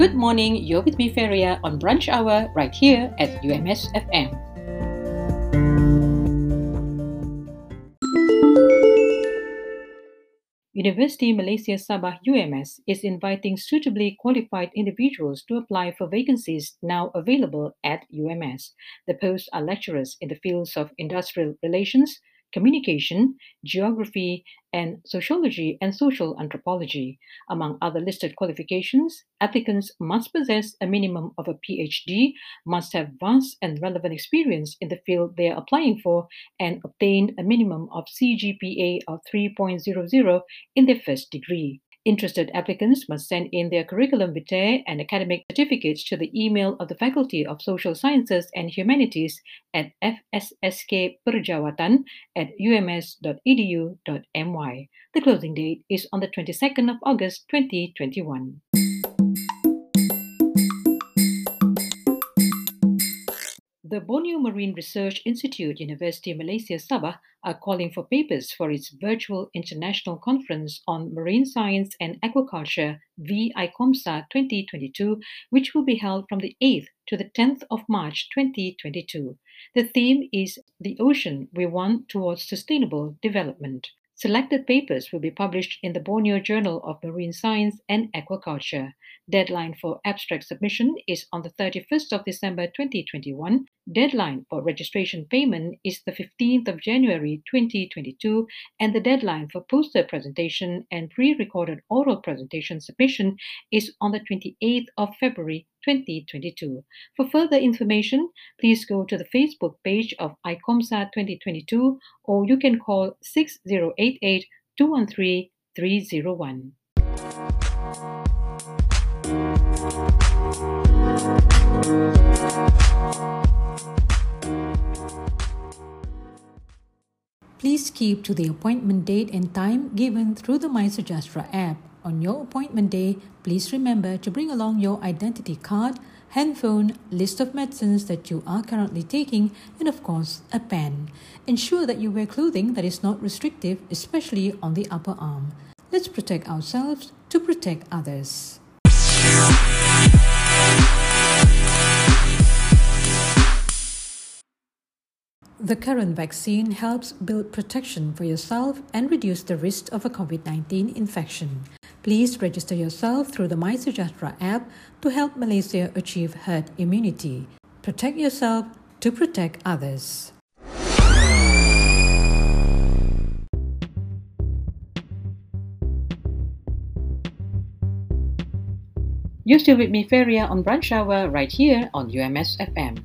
Good morning, you're with me Feria on Brunch Hour right here at UMS FM. University Malaysia Sabah UMS is inviting suitably qualified individuals to apply for vacancies now available at UMS. The posts are lecturers in the fields of industrial relations, communication, geography, and sociology and social anthropology. Among other listed qualifications, applicants must possess a minimum of a PhD, must have vast and relevant experience in the field they are applying for, and obtained a minimum of CGPA of 3.00 in their first degree. Interested applicants must send in their curriculum vitae and academic certificates to the email of the Faculty of Social Sciences and Humanities at fsskperjawatan@ums.edu.my. The closing date is on the 22nd of August 2021. The Borneo Marine Research Institute, University Malaysia Sabah, are calling for papers for its virtual international conference on marine science and aquaculture, VICOMSA 2022, which will be held from the 8th to the 10th of March 2022. The theme is The Ocean We Want Towards Sustainable Development. Selected papers will be published in the Borneo Journal of Marine Science and Aquaculture. Deadline for abstract submission is on the 31st of December 2021. Deadline for registration payment is the 15th of January 2022, and the deadline for poster presentation and pre-recorded oral presentation submission is on the 28th of February 2022. For further information, please go to the Facebook page of ICOMSA 2022, or you can call 6088 213 301. Please keep to the appointment date and time given through the MySugestra app. On your appointment day, please remember to bring along your identity card, handphone, list of medicines that you are currently taking, and of course, a pen. Ensure that you wear clothing that is not restrictive, especially on the upper arm. Let's protect ourselves to protect others. The current vaccine helps build protection for yourself and reduce the risk of a COVID-19 infection. Please register yourself through the MySugestra app to help Malaysia achieve herd immunity. Protect yourself to protect others. You're still with me, Feria, on Brunch Hour right here on UMS FM.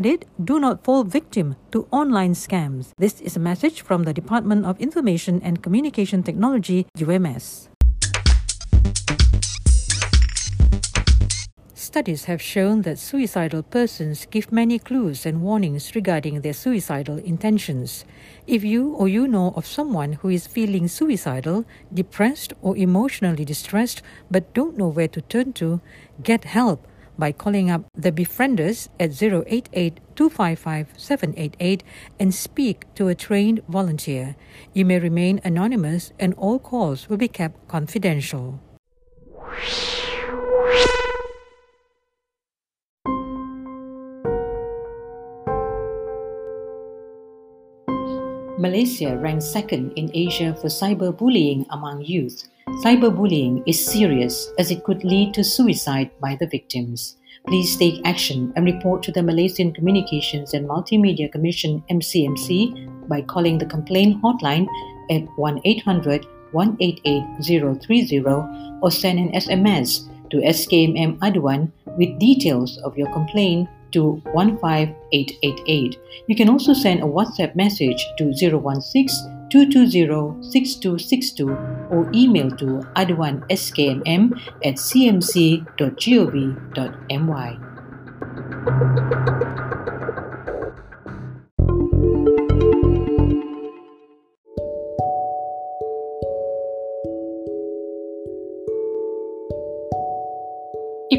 added, do not fall victim to online scams. This is a message from the Department of Information and Communication Technology, UMS. Studies have shown that suicidal persons give many clues and warnings regarding their suicidal intentions. If you or you know of someone who is feeling suicidal, depressed or emotionally distressed but don't know where to turn to, get help by calling up the Befrienders at 088-255-788 and speak to a trained volunteer. You may remain anonymous and all calls will be kept confidential. Malaysia ranks second in Asia for cyberbullying among youth. Cyberbullying is serious as it could lead to suicide by the victims. Please take action and report to the Malaysian Communications and Multimedia Commission MCMC by calling the complaint hotline at 1-800-188-030 or send an SMS to SKMM Aduan with details of your complaint to 15888. You can also send a WhatsApp message to 016-220-6262 or email to aduanskmm@cmc.gov.my. If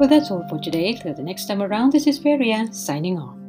Well, that's all for today. Till the next time around, this is Feria signing off.